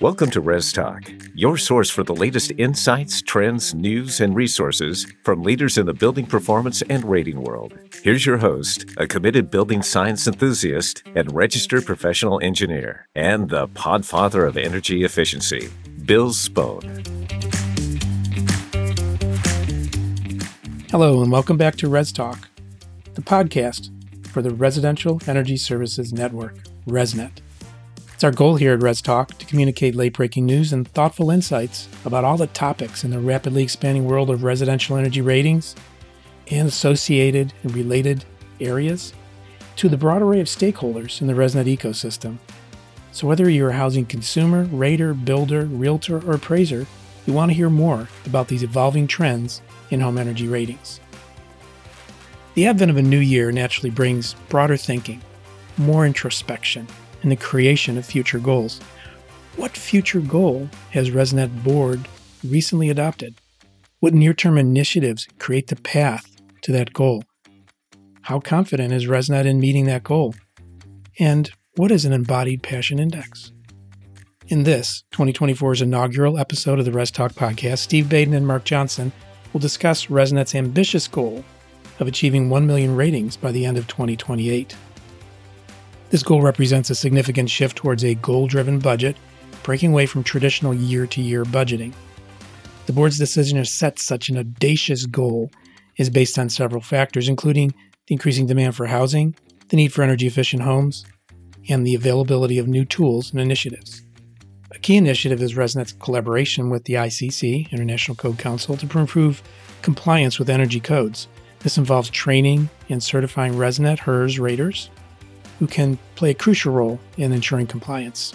Welcome to ResTalk, your source for the latest insights, trends, news, and resources from leaders in the building performance and rating world. Here's your host, a committed building science enthusiast and registered professional engineer, and the podfather of energy efficiency, Bill Spohn. Hello, and welcome back to ResTalk, the podcast for the Residential Energy Services Network, ResNet. It's our goal here at ResTalk to communicate late-breaking news and thoughtful insights about all the topics in the rapidly expanding world of residential energy ratings and associated and related areas to the broad array of stakeholders in the ResNet ecosystem. So whether you're a housing consumer, rater, builder, realtor, or appraiser, you want to hear more about these evolving trends in home energy ratings. The advent of a new year naturally brings broader thinking, more introspection, and the creation of future goals. What future goal has ResNet Board recently adopted? What near-term initiatives create the path to that goal? How confident is ResNet in meeting that goal? And what is an embodied passion index? In this, 2024's inaugural episode of the ResTalk podcast, Steve Baden and Mark Johnson will discuss ResNet's ambitious goal of achieving 1 million ratings by the end of 2028. This goal represents a significant shift towards a goal-driven budget, breaking away from traditional year-to-year budgeting. The board's decision to set such an audacious goal is based on several factors, including the increasing demand for housing, the need for energy-efficient homes, and the availability of new tools and initiatives. A key initiative is ResNet's collaboration with the IECC, International Code Council, to improve compliance with energy codes. This involves training and certifying ResNet HERS raters, who can play a crucial role in ensuring compliance.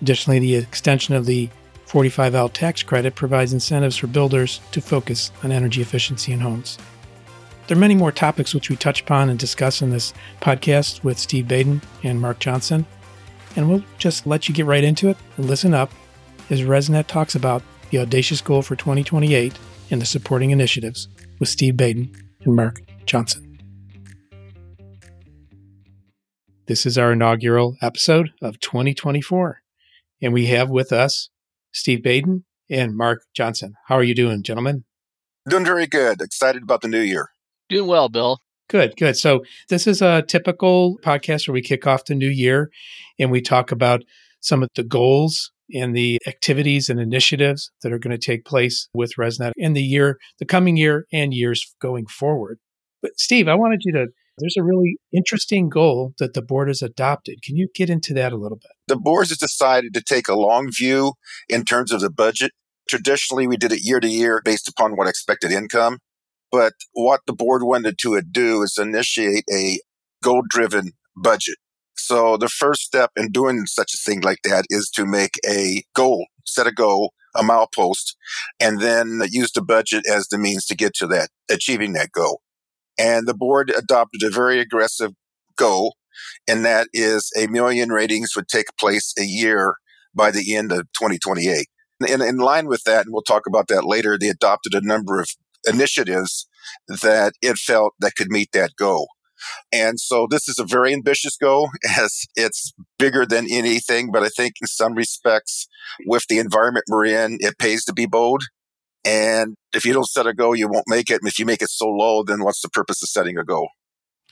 Additionally, the extension of the 45L tax credit provides incentives for builders to focus on energy efficiency in homes. There are many more topics which we touch upon and discuss in this podcast with Steve Baden and Mark Johnson, and we'll just let you get right into it and listen up as ResNet talks about the audacious goal for 2028 and the supporting initiatives with Steve Baden and Mark Johnson. This is our inaugural episode of 2024, and we have with us Steve Baden and Mark Johnson. How are you doing, gentlemen? Doing very good. Excited about the new year. Doing well, Bill. Good, good. So this is a typical podcast where we kick off the new year, and we talk about some of the goals and the activities and initiatives that are going to take place with ResNet in the year, the coming year, and years going forward. But Steve, I wanted you to there's a really interesting goal that the board has adopted. Can you get into that a little bit? The board has decided to take a long view in terms of the budget. Traditionally, we did it year to year based upon what expected income. But what the board wanted to do is initiate a goal-driven budget. So the first step in doing such a thing like that is to make a goal, set a goal, a milepost, and then use the budget as the means to get to that, achieving that goal. And the board adopted a very aggressive goal, and that is 1 million ratings would take place a year by the end of 2028. And in line with that, and we'll talk about that later, they adopted a number of initiatives that it felt that could meet that goal. And so this is a very ambitious goal, as it's bigger than anything, but I think in some respects, with the environment we're in, it pays to be bold. And if you don't set a goal, you won't make it. And if you make it so low, then what's the purpose of setting a goal?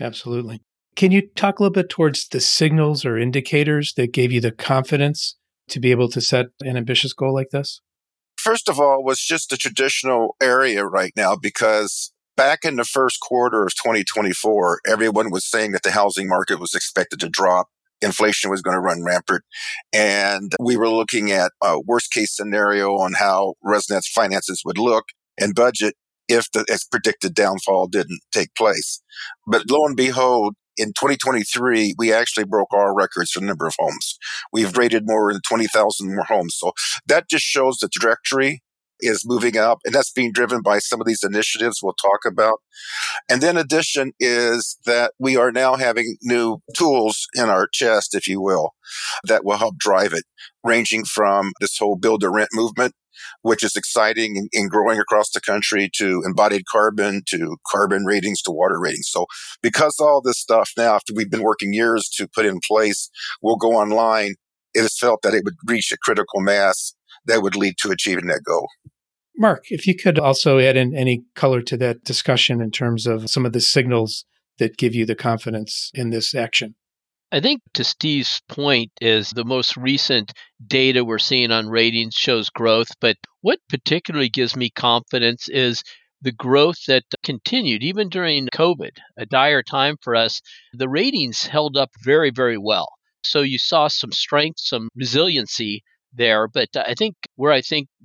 Absolutely. Can you talk a little bit towards the signals or indicators that gave you the confidence to be able to set an ambitious goal like this? First of all, was just the traditional area right now, because back in the first quarter of 2024, everyone was saying that the housing market was expected to drop. Inflation was going to run rampant, and we were looking at a worst-case scenario on how ResNet's finances would look and budget if the predicted downfall didn't take place. But lo and behold, in 2023, we actually broke our records for the number of homes. We've rated more than 20,000 more homes. So that just shows the trajectory is moving up, and that's being driven by some of these initiatives we'll talk about. And then addition is that we are now having new tools in our chest, if you will, that will help drive it, ranging from this whole build-to-rent movement, which is exciting and growing across the country, to embodied carbon, to carbon ratings, to water ratings. So because all this stuff now, after we've been working years to put in place, we'll go online it is felt that it would reach a critical mass that would lead to achieving that goal. Mark, if you could also add in any color to that discussion in terms of some of the signals that give you the confidence in this action. I think to Steve's point is the most recent data we're seeing on ratings shows growth, but what particularly gives me confidence is the growth that continued even during COVID, a dire time for us. The ratings held up very, very well. So you saw some strength, some resiliency there. But I think,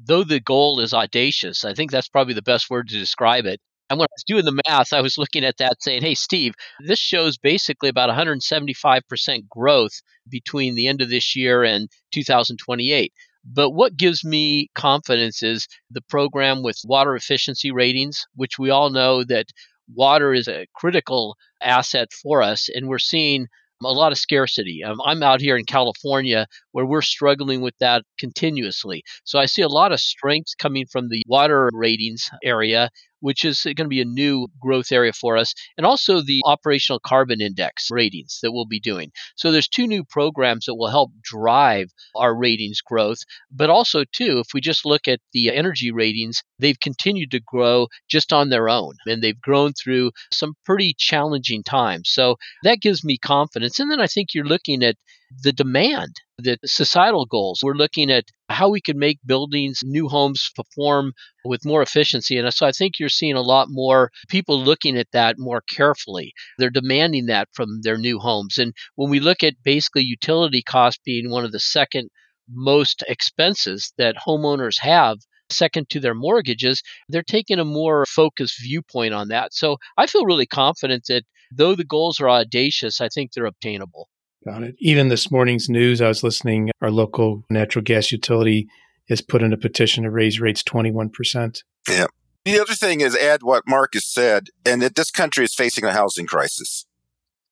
though the goal is audacious, I think that's probably the best word to describe it. And when I was doing the math, I was looking at that saying, hey, Steve, this shows basically about 175% growth between the end of this year and 2028. But what gives me confidence is the program with water efficiency ratings, which we all know that water is a critical asset for us. And we're seeing a lot of scarcity. I'm out here in California where we're struggling with that continuously. So I see a lot of strength coming from the water ratings area, which is going to be a new growth area for us, and also the operational carbon index ratings that we'll be doing. So there's two new programs that will help drive our ratings growth, but also too, if we just look at the energy ratings, they've continued to grow just on their own, and they've grown through some pretty challenging times. So that gives me confidence. And then I think you're looking at the demand, the societal goals. We're looking at how we can make buildings, new homes perform with more efficiency. And so I think you're seeing a lot more people looking at that more carefully. They're demanding that from their new homes. And when we look at basically utility costs being one of the second most expenses that homeowners have, second to their mortgages, they're taking a more focused viewpoint on that. So I feel really confident that though the goals are audacious, I think they're obtainable. Got it. Even this morning's news, I was listening, our local natural gas utility has put in a petition to raise rates 21%. Yeah. The other thing is add what Mark has said, and that this country is facing a housing crisis.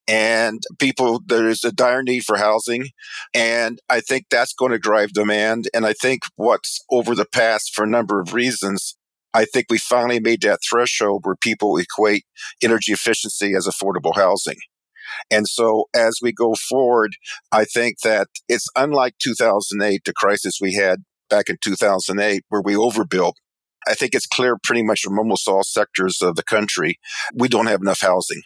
And there's a dire need for housing. And I think that's going to drive demand. And I think what's over the past for a number of reasons, I think we finally made that threshold where people equate energy efficiency as affordable housing. And so as we go forward, I think that it's unlike 2008, the crisis we had back in 2008, where we overbuilt. I think it's clear pretty much from almost all sectors of the country, we don't have enough housing.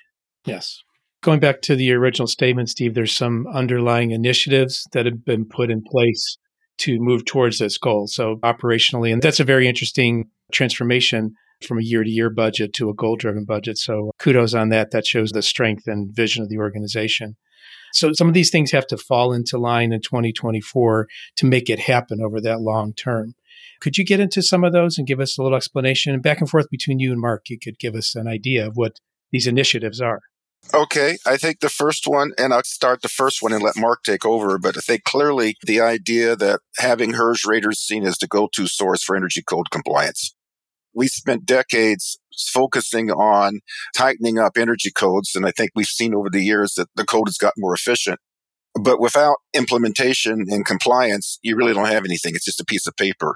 Yes. Going back to the original statement, Steve, there's some underlying initiatives that have been put in place to move towards this goal. So operationally, and that's a very interesting transformation from a year-to-year budget to a goal-driven budget. So kudos on that. That shows the strength and vision of the organization. So some of these things have to fall into line in 2024 to make it happen over that long term. Could you get into some of those and give us a little explanation? And back and forth between you and Mark, you could give us an idea of what these initiatives are. Okay. I think the first one, and I'll start the first one and let Mark take over, but I think clearly the idea that having HERS raters seen as the go-to source for energy code compliance. We spent decades focusing on tightening up energy codes, and I think we've seen over the years that the code has gotten more efficient. But without implementation and compliance, you really don't have anything. It's just a piece of paper.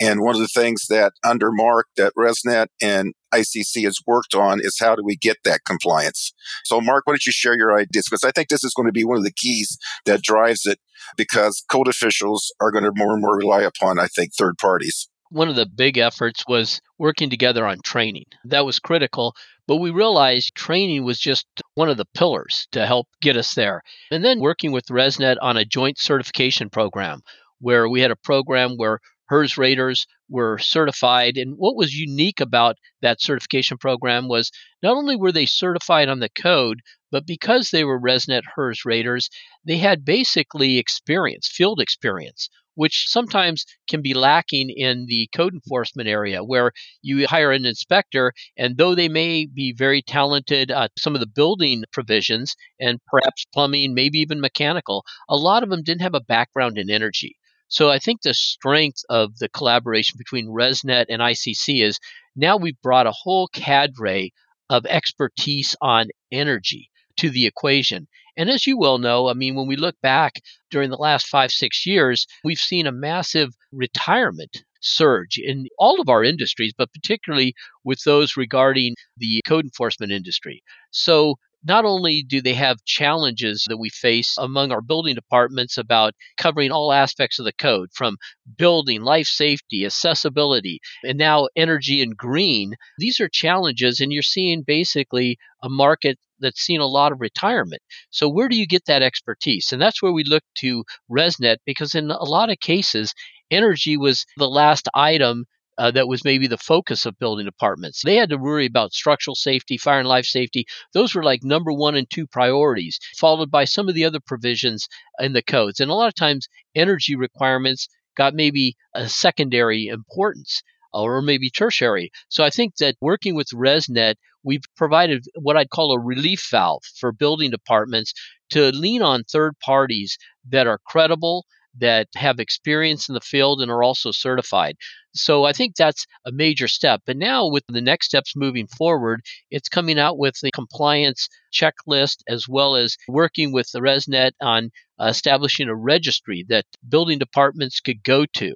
And one of the things that under Mark that ResNet and ICC has worked on is how do we get that compliance? So Mark, why don't you share your ideas? Because I think this is going to be one of the keys that drives it, because code officials are going to more and more rely upon, I think, third parties. One of the big efforts was working together on training. That was critical, but we realized training was just one of the pillars to help get us there. And then working with ResNet on a joint certification program where we had a program where HERS raters were certified. And what was unique about that certification program was not only were they certified on the code, but because they were ResNet HERS raters, they had basically experience, field experience, which sometimes can be lacking in the code enforcement area where you hire an inspector, and though they may be very talented at some of the building provisions and perhaps plumbing, maybe even mechanical, a lot of them didn't have a background in energy. So I think the strength of the collaboration between ResNet and ICC is now we've brought a whole cadre of expertise on energy to the equation. And as you well know, I mean, when we look back during the last 5-6 years, we've seen a massive retirement surge in all of our industries, but particularly with those regarding the code enforcement industry. So Not only do they have challenges that we face among our building departments about covering all aspects of the code, from building, life safety, accessibility, and now energy and green, these are challenges, and you're seeing basically a market that's seen a lot of retirement. So where do you get that expertise? And that's where we look to ResNet, because in a lot of cases, energy was the last item that was maybe the focus of building departments. They had to worry about structural safety, fire and life safety. Those were like number 1 and 2 priorities, followed by some of the other provisions in the codes. And a lot of times, energy requirements got maybe a secondary importance or maybe tertiary. So I think that working with ResNet, we've provided what I'd call a relief valve for building departments to lean on third parties that are credible, that have experience in the field and are also certified. So I think that's a major step. But now with the next steps moving forward, it's coming out with the compliance checklist, as well as working with the ResNet on establishing a registry that building departments could go to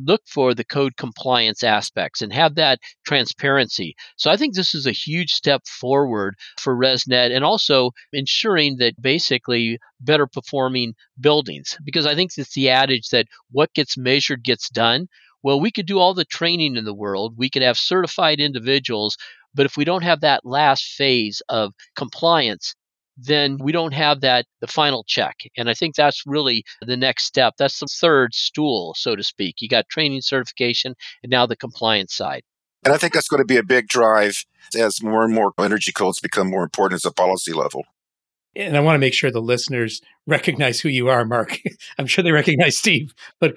look for the code compliance aspects and have that transparency. So I think this is a huge step forward for ResNet, and also ensuring that basically better performing buildings, because I think it's the adage that what gets measured gets done. Well, we could do all the training in the world. We could have certified individuals, but if we don't have that last phase of compliance, then we don't have that, the final check. And I think that's really the next step. That's the third stool, so to speak. You got training, certification, and now the compliance side. And I think that's going to be a big drive as more and more energy codes become more important as a policy level. And I want to make sure the listeners recognize who you are, Mark. I'm sure they recognize Steve, but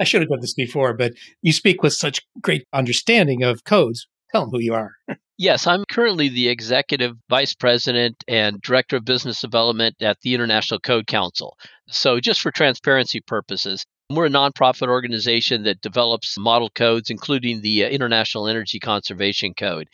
I should have done this before, but you speak with such great understanding of codes. Tell them who you are. Yes, I'm currently the Executive Vice President and Director of Business Development at the International Code Council. So just for transparency purposes, we're a nonprofit organization that develops model codes, including the International Energy Conservation Code.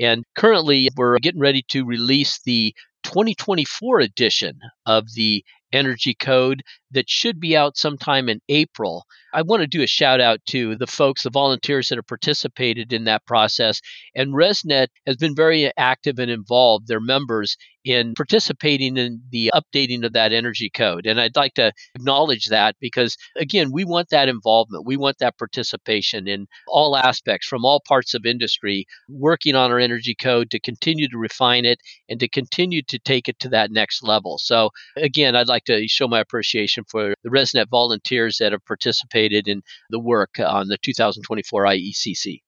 And currently, we're getting ready to release the 2024 edition of the Energy Code that should be out sometime in April. I want to do a shout out to the folks, the volunteers that have participated in that process. And ResNet has been very active and involved, their members, in participating in the updating of that Energy Code. And I'd like to acknowledge that because, again, we want that involvement. We want that participation in all aspects from all parts of industry, working on our Energy Code to continue to refine it and to continue to take it to that next level. So, again, I'd like to show my appreciation for the ResNet volunteers that have participated in the work on the 2024 IECC.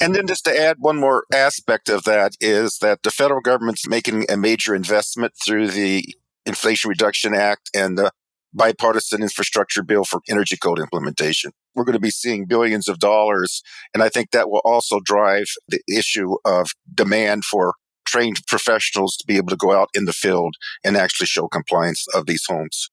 And then just to add one more aspect of that is that the federal government's making a major investment through the Inflation Reduction Act and the bipartisan infrastructure bill for energy code implementation. We're going to be seeing billions of dollars, and I think that will also drive the issue of demand for trained professionals to be able to go out in the field and actually show compliance of these homes.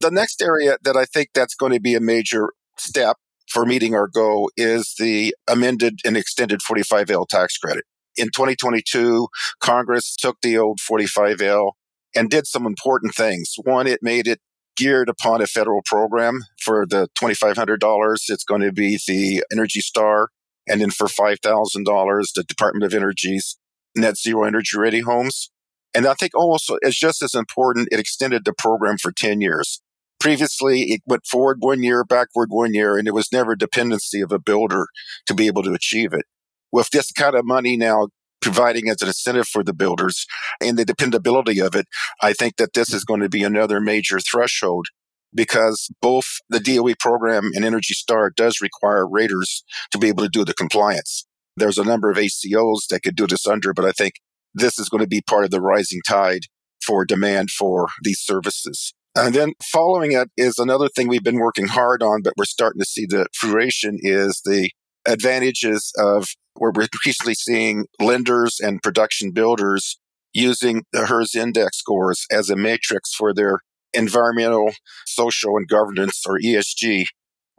The next area that I think that's going to be a major step for meeting our goal is the amended and extended 45L tax credit. In 2022, Congress took the old 45L and did some important things. One, it made it geared upon a federal program. For the $2,500, it's going to be the Energy Star. And then for $5,000, the Department of Energy's net zero energy ready homes. And I think also it's just as important, it extended the program for 10 years. Previously, it went forward 1 year, backward 1 year, and it was never dependency of a builder to be able to achieve it. With this kind of money now providing as an incentive for the builders and the dependability of it, I think that this is going to be another major threshold, because both the DOE program and Energy Star does require raters to be able to do the compliance. There's a number of ACOs that could do this under, but I think this is going to be part of the rising tide for demand for these services. And then following it is another thing we've been working hard on, but we're starting to see the fruition is the advantages of where we're increasingly seeing lenders and production builders using the HERS index scores as a matrix for their environmental, social, and governance, or ESG,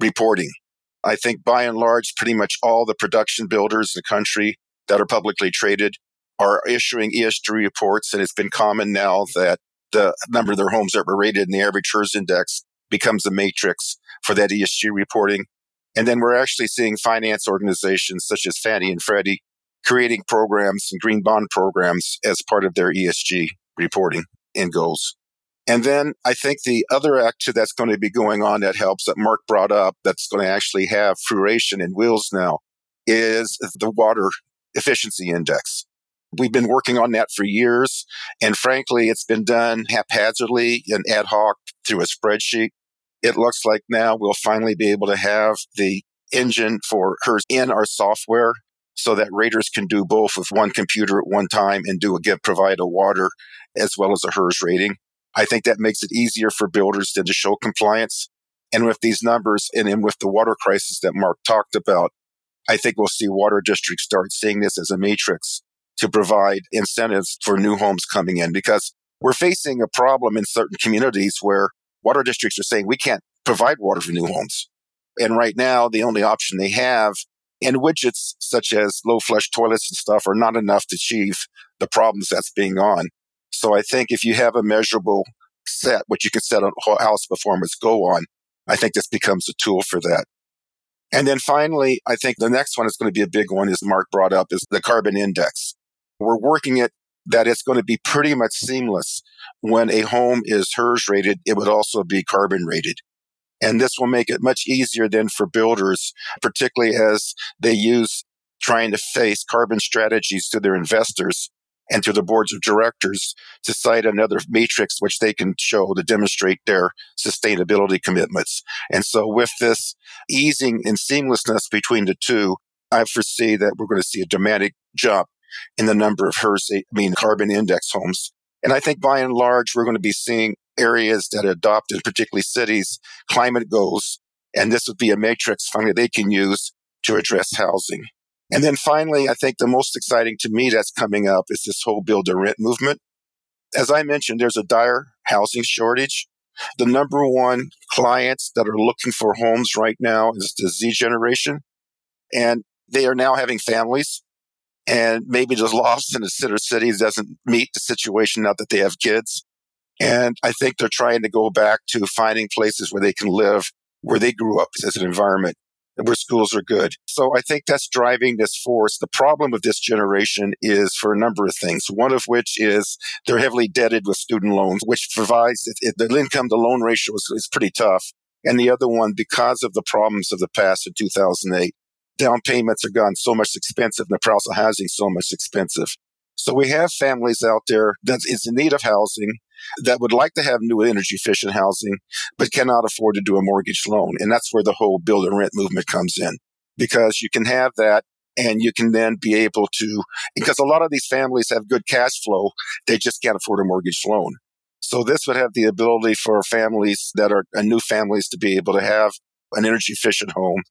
reporting. I think by and large, pretty much all the production builders in the country that are publicly traded are issuing ESG reports, and it's been common now that the number of their homes that were rated in the average HERS index becomes a matrix for that ESG reporting. And then we're actually seeing finance organizations such as Fannie and Freddie creating programs and green bond programs as part of their ESG reporting and goals. And then I think the other act that's going to be going on that helps, that Mark brought up, that's going to actually have fruition and wheels now, is the Water Efficiency Index. We've been working on that for years, and frankly, it's been done haphazardly and ad hoc through a spreadsheet. It looks like now we'll finally be able to have the engine for HERS in our software so that raters can do both with one computer at one time and provide a water as well as a HERS rating. I think that makes it easier for builders to show compliance. And with these numbers and with the water crisis that Mark talked about, I think we'll see water districts start seeing this as a matrix to provide incentives for new homes coming in, because we're facing a problem in certain communities where water districts are saying we can't provide water for new homes. And right now, the only option they have, and widgets such as low flush toilets and stuff, are not enough to achieve the problems that's being on. So I think if you have a measurable set, which you can set a whole house performance go on, I think this becomes a tool for that. And then finally, I think the next one is going to be a big one, as Mark brought up, is the carbon index. We're working it that it's going to be pretty much seamless. When a home is HERS rated, it would also be carbon rated. And this will make it much easier then for builders, particularly as they use trying to face carbon strategies to their investors and to the boards of directors to cite another matrix which they can show to demonstrate their sustainability commitments. And so with this easing and seamlessness between the two, I foresee that we're going to see a dramatic jump in the number of carbon index homes. And I think by and large, we're going to be seeing areas that adopted, particularly cities, climate goals. And this would be a matrix finally they can use to address housing. And then finally, I think the most exciting to me that's coming up is this whole build-to-rent movement. As I mentioned, there's a dire housing shortage. The number one clients that are looking for homes right now is the Z generation, and they are now having families. And maybe the lofts in the cities doesn't meet the situation now that they have kids. And I think they're trying to go back to finding places where they can live, where they grew up as an environment, where schools are good. So I think that's driving this force. The problem with this generation is for a number of things, one of which is they're heavily debted with student loans, which provides the income-to-loan ratio is pretty tough. And the other one, because of the problems of the past in 2008, down payments are gone so much expensive, and the price of housing so much expensive. So we have families out there that is in need of housing, that would like to have new energy efficient housing, but cannot afford to do a mortgage loan. And that's where the whole build and rent movement comes in, because you can have that and you can then be able to, because a lot of these families have good cash flow, they just can't afford a mortgage loan. So this would have the ability for families that are new families to be able to have an energy efficient home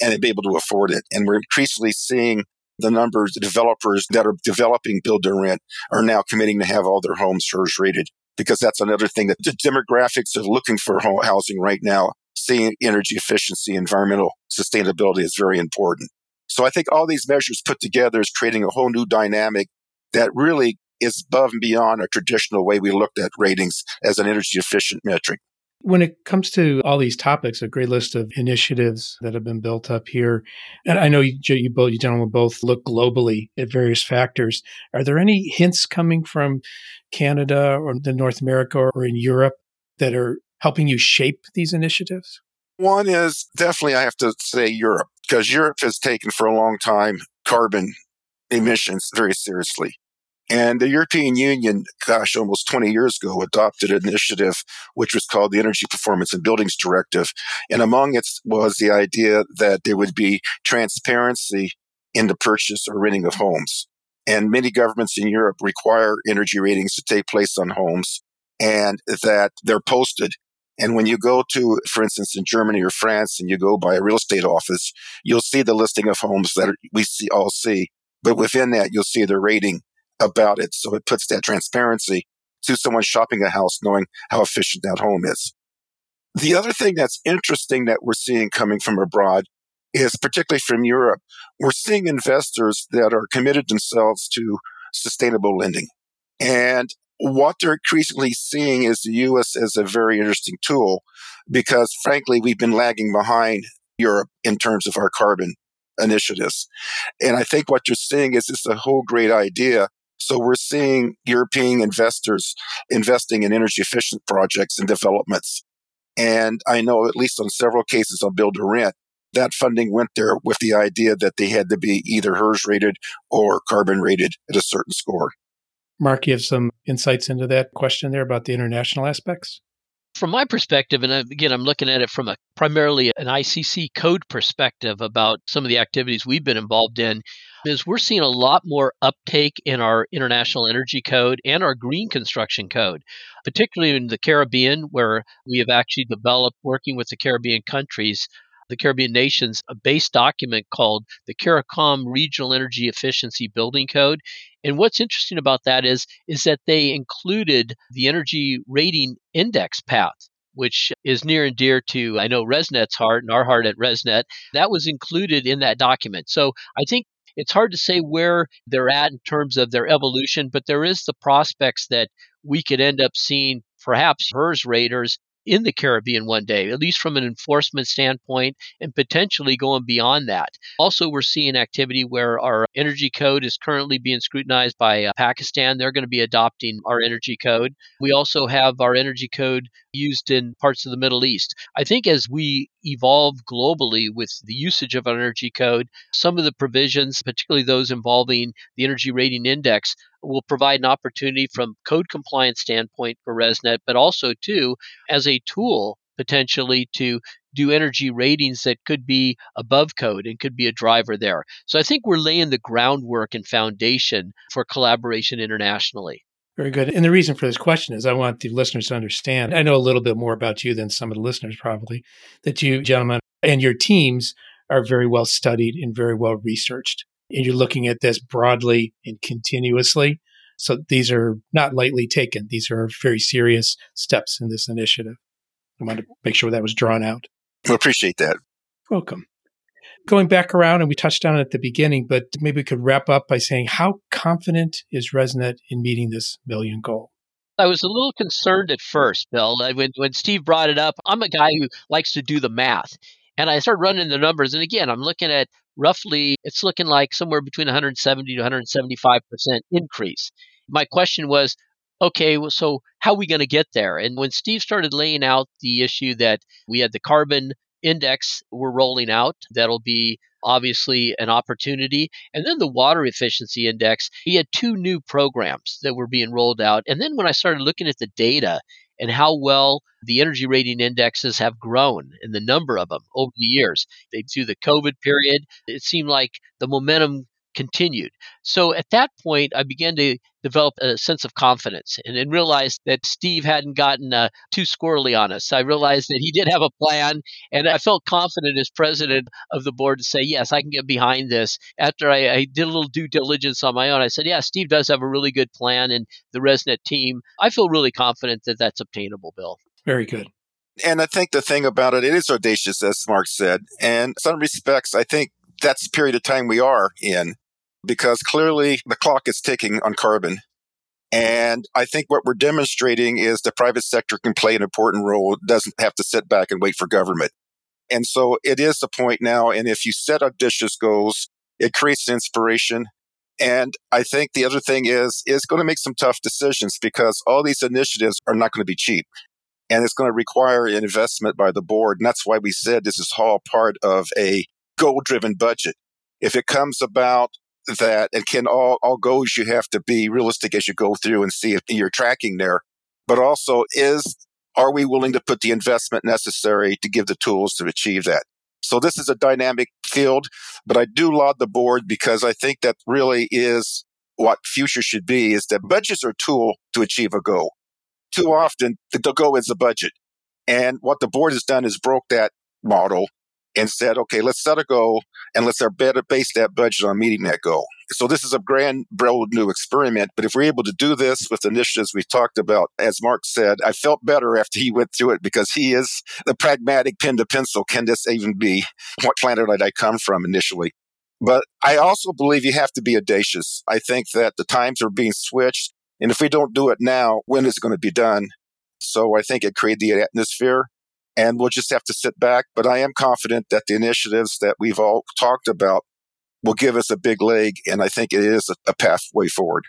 and be able to afford it. And we're increasingly seeing the numbers, the developers that are developing build to rent are now committing to have all their homes HERS rated, because that's another thing that the demographics are looking for housing right now. Seeing energy efficiency, environmental sustainability is very important. So I think all these measures put together is creating a whole new dynamic that really is above and beyond a traditional way we looked at ratings as an energy efficient metric. When it comes to all these topics, a great list of initiatives that have been built up here. And I know you gentlemen both look globally at various factors. Are there any hints coming from Canada or North America or in Europe that are helping you shape these initiatives? One is definitely, I have to say, Europe, because Europe has taken for a long time carbon emissions very seriously. And the European Union, almost 20 years ago, adopted an initiative which was called the Energy Performance and Buildings Directive. And among it was the idea that there would be transparency in the purchase or renting of homes. And many governments in Europe require energy ratings to take place on homes and that they're posted. And when you go to, for instance, in Germany or France, and you go by a real estate office, you'll see the listing of homes that we all see. But within that, you'll see the rating about it. So it puts that transparency to someone shopping a house, knowing how efficient that home is. The other thing that's interesting that we're seeing coming from abroad is, particularly from Europe, we're seeing investors that are committed themselves to sustainable lending. And what they're increasingly seeing is the U.S. as a very interesting tool, because frankly, we've been lagging behind Europe in terms of our carbon initiatives. And I think what you're seeing is it's a whole great idea. So we're seeing European investors investing in energy efficient projects and developments. And I know at least on several cases on build to rent, that funding went there with the idea that they had to be either HERS rated or carbon rated at a certain score. Mark, you have some insights into that question there about the international aspects? From my perspective, and again, I'm looking at it from a primarily an ICC code perspective about some of the activities we've been involved in, is we're seeing a lot more uptake in our International Energy Code and our Green Construction Code, particularly in the Caribbean, where we have actually developed, working with the Caribbean countries, the Caribbean nations, a base document called the CARICOM Regional Energy Efficiency Building Code. And what's interesting about that is that they included the energy rating index path, which is near and dear to, I know, ResNet's heart and our heart at ResNet. That was included in that document. So I think it's hard to say where they're at in terms of their evolution, but there is the prospects that we could end up seeing perhaps HERS raters in the Caribbean one day, at least from an enforcement standpoint, and potentially going beyond that. Also, we're seeing activity where our energy code is currently being scrutinized by Pakistan. They're going to be adopting our energy code. We also have our energy code used in parts of the Middle East. I think as we evolve globally with the usage of our energy code, some of the provisions, particularly those involving the energy rating index, will provide an opportunity from code compliance standpoint for ResNet, but also too as a tool potentially to do energy ratings that could be above code and could be a driver there. So I think we're laying the groundwork and foundation for collaboration internationally. Very good. And the reason for this question is I want the listeners to understand, I know a little bit more about you than some of the listeners probably, that you gentlemen and your teams are very well studied and very well researched. And you're looking at this broadly and continuously. So these are not lightly taken. These are very serious steps in this initiative. I wanted to make sure that was drawn out. I appreciate that. Welcome. Going back around, and we touched on it at the beginning, but maybe we could wrap up by saying, how confident is ResNet in meeting this million goal? I was a little concerned at first, Bill. When Steve brought it up, I'm a guy who likes to do the math. And I started running the numbers. And again, I'm looking at roughly, it's looking like somewhere between 170 to 175% increase. My question was, okay, well, so how are we going to get there? And when Steve started laying out the issue that we had the carbon index we're rolling out, that'll be obviously an opportunity. And then the water efficiency index, he had two new programs that were being rolled out. And then when I started looking at the data and how well the energy rating indexes have grown and the number of them over the years, through the COVID period, it seemed like the momentum continued. So at that point, I began to develop a sense of confidence and realized that Steve hadn't gotten too squirrely on us. I realized that he did have a plan, and I felt confident as president of the board to say, yes, I can get behind this. After I did a little due diligence on my own, I said, yeah, Steve does have a really good plan, and the ResNet team, I feel really confident that that's obtainable, Bill. Very good. And I think the thing about it, it is audacious, as Mark said. And in some respects, I think that's the period of time we are in. Because clearly the clock is ticking on carbon. And I think what we're demonstrating is the private sector can play an important role, doesn't have to sit back and wait for government. And so it is the point now. And if you set audacious goals, it creates inspiration. And I think the other thing is, it's going to make some tough decisions because all these initiatives are not going to be cheap. And it's going to require an investment by the board. And that's why we said this is all part of a goal-driven budget. If it comes about that and can all goals, you have to be realistic as you go through and see if you're tracking there. But also are we willing to put the investment necessary to give the tools to achieve that? So this is a dynamic field, but I do laud the board because I think that really is what future should be, is that budgets are a tool to achieve a goal. Too often, the goal is the budget. And what the board has done is broke that model and said, okay, let's set a goal and let's base that budget on meeting that goal. So this is a grand, bold new experiment. But if we're able to do this with initiatives we've talked about, as Mark said, I felt better after he went through it because he is the pragmatic pen to pencil. Can this even be what planet did I come from initially? But I also believe you have to be audacious. I think that the times are being switched. And if we don't do it now, when is it going to be done? So I think it created the atmosphere. and we'll just have to sit back. But I am confident that the initiatives that we've all talked about will give us a big leg, and I think it is a pathway forward.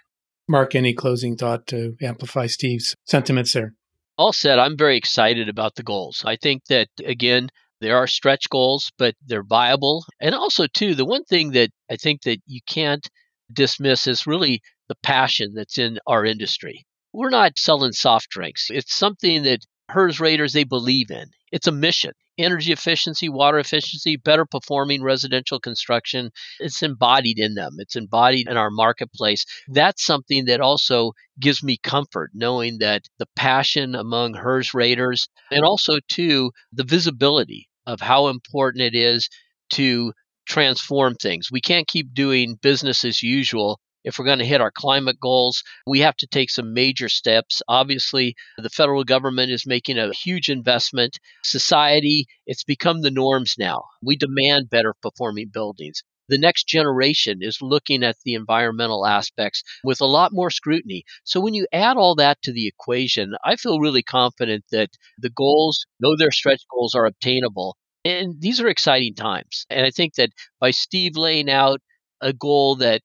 Mark, any closing thought to amplify Steve's sentiments there? All said, I'm very excited about the goals. I think that, again, there are stretch goals, but they're viable. And also, too, the one thing that I think that you can't dismiss is really the passion that's in our industry. We're not selling soft drinks. It's something that HERS raters, they believe in. It's a mission. Energy efficiency, water efficiency, better performing residential construction. It's embodied in them. It's embodied in our marketplace. That's something that also gives me comfort, knowing that the passion among HERS raters, and also, too, the visibility of how important it is to transform things. We can't keep doing business as usual. If we're going to hit our climate goals, we have to take some major steps. Obviously, the federal government is making a huge investment. Society, it's become the norms now. We demand better performing buildings. The next generation is looking at the environmental aspects with a lot more scrutiny. So when you add all that to the equation, I feel really confident that the goals, though they're stretch goals, are obtainable. And these are exciting times. And I think that by Steve laying out a goal that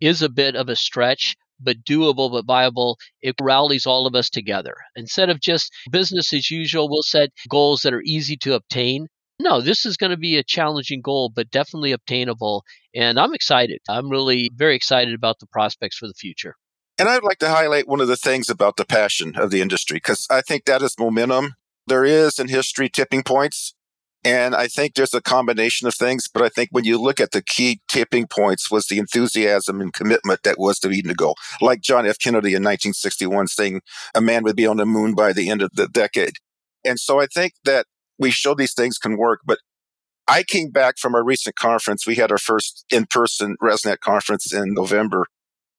is a bit of a stretch, but doable, but viable, it rallies all of us together. Instead of just business as usual, we'll set goals that are easy to obtain. No, this is going to be a challenging goal, but definitely obtainable. And I'm excited. I'm really very excited about the prospects for the future. And I'd like to highlight one of the things about the passion of the industry, because I think that is momentum. There is in history tipping points. And I think there's a combination of things, but I think when you look at the key tipping points was the enthusiasm and commitment that was to Eden to go. Like John F. Kennedy in 1961 saying a man would be on the moon by the end of the decade. And so I think that we show these things can work, but I came back from our recent conference. We had our first in-person ResNet conference in November.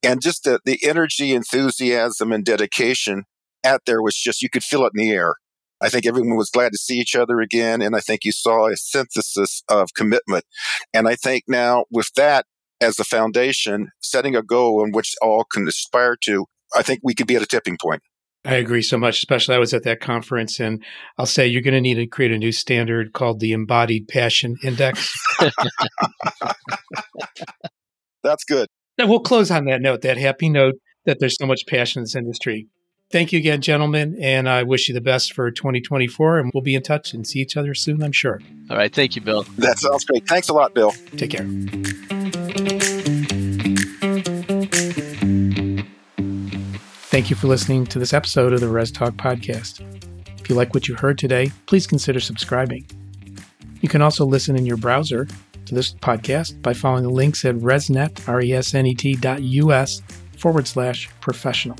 And just the energy, enthusiasm, and dedication out there was just, you could feel it in the air. I think everyone was glad to see each other again, and I think you saw a synthesis of commitment. And I think now with that as a foundation, setting a goal in which all can aspire to, I think we could be at a tipping point. I agree so much, especially I was at that conference, and I'll say you're going to need to create a new standard called the Embodied Passion Index. That's good. And we'll close on that note, that happy note that there's so much passion in this industry. Thank you again, gentlemen, and I wish you the best for 2024, and we'll be in touch and see each other soon, I'm sure. All right. Thank you, Bill. That sounds great. Thanks a lot, Bill. Take care. Thank you for listening to this episode of the ResTalk podcast. If you like what you heard today, please consider subscribing. You can also listen in your browser to this podcast by following the links at resnet, resnet.us/professional.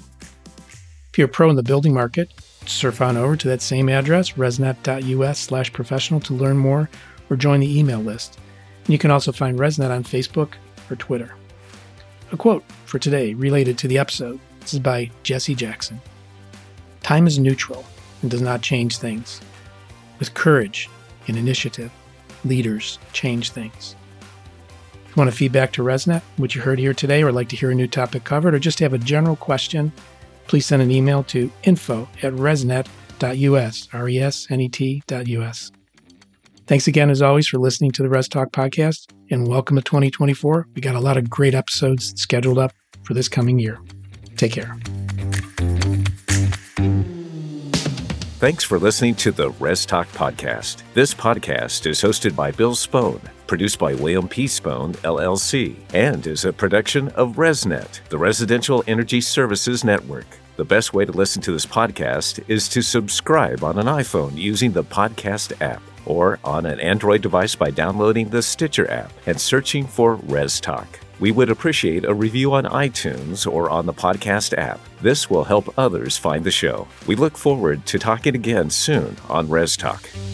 If you're a pro in the building market, surf on over to that same address, resnet.us/professional, to learn more or join the email list. And you can also find ResNet on Facebook or Twitter. A quote for today related to the episode. This is by Jesse Jackson. Time is neutral and does not change things. With courage and initiative, leaders change things. If you want to feedback to ResNet, what you heard here today, or like to hear a new topic covered, or just have a general question, please send an email to info@resnet.us, resnet.us. Thanks again, as always, for listening to the ResTalk podcast, and welcome to 2024. We got a lot of great episodes scheduled up for this coming year. Take care. Thanks for listening to the ResTalk podcast. This podcast is hosted by Bill Spohn, produced by William P. Spohn, LLC, and is a production of ResNet, the Residential Energy Services Network. The best way to listen to this podcast is to subscribe on an iPhone using the podcast app, or on an Android device by downloading the Stitcher app and searching for ResTalk. We would appreciate a review on iTunes or on the podcast app. This will help others find the show. We look forward to talking again soon on ResTalk.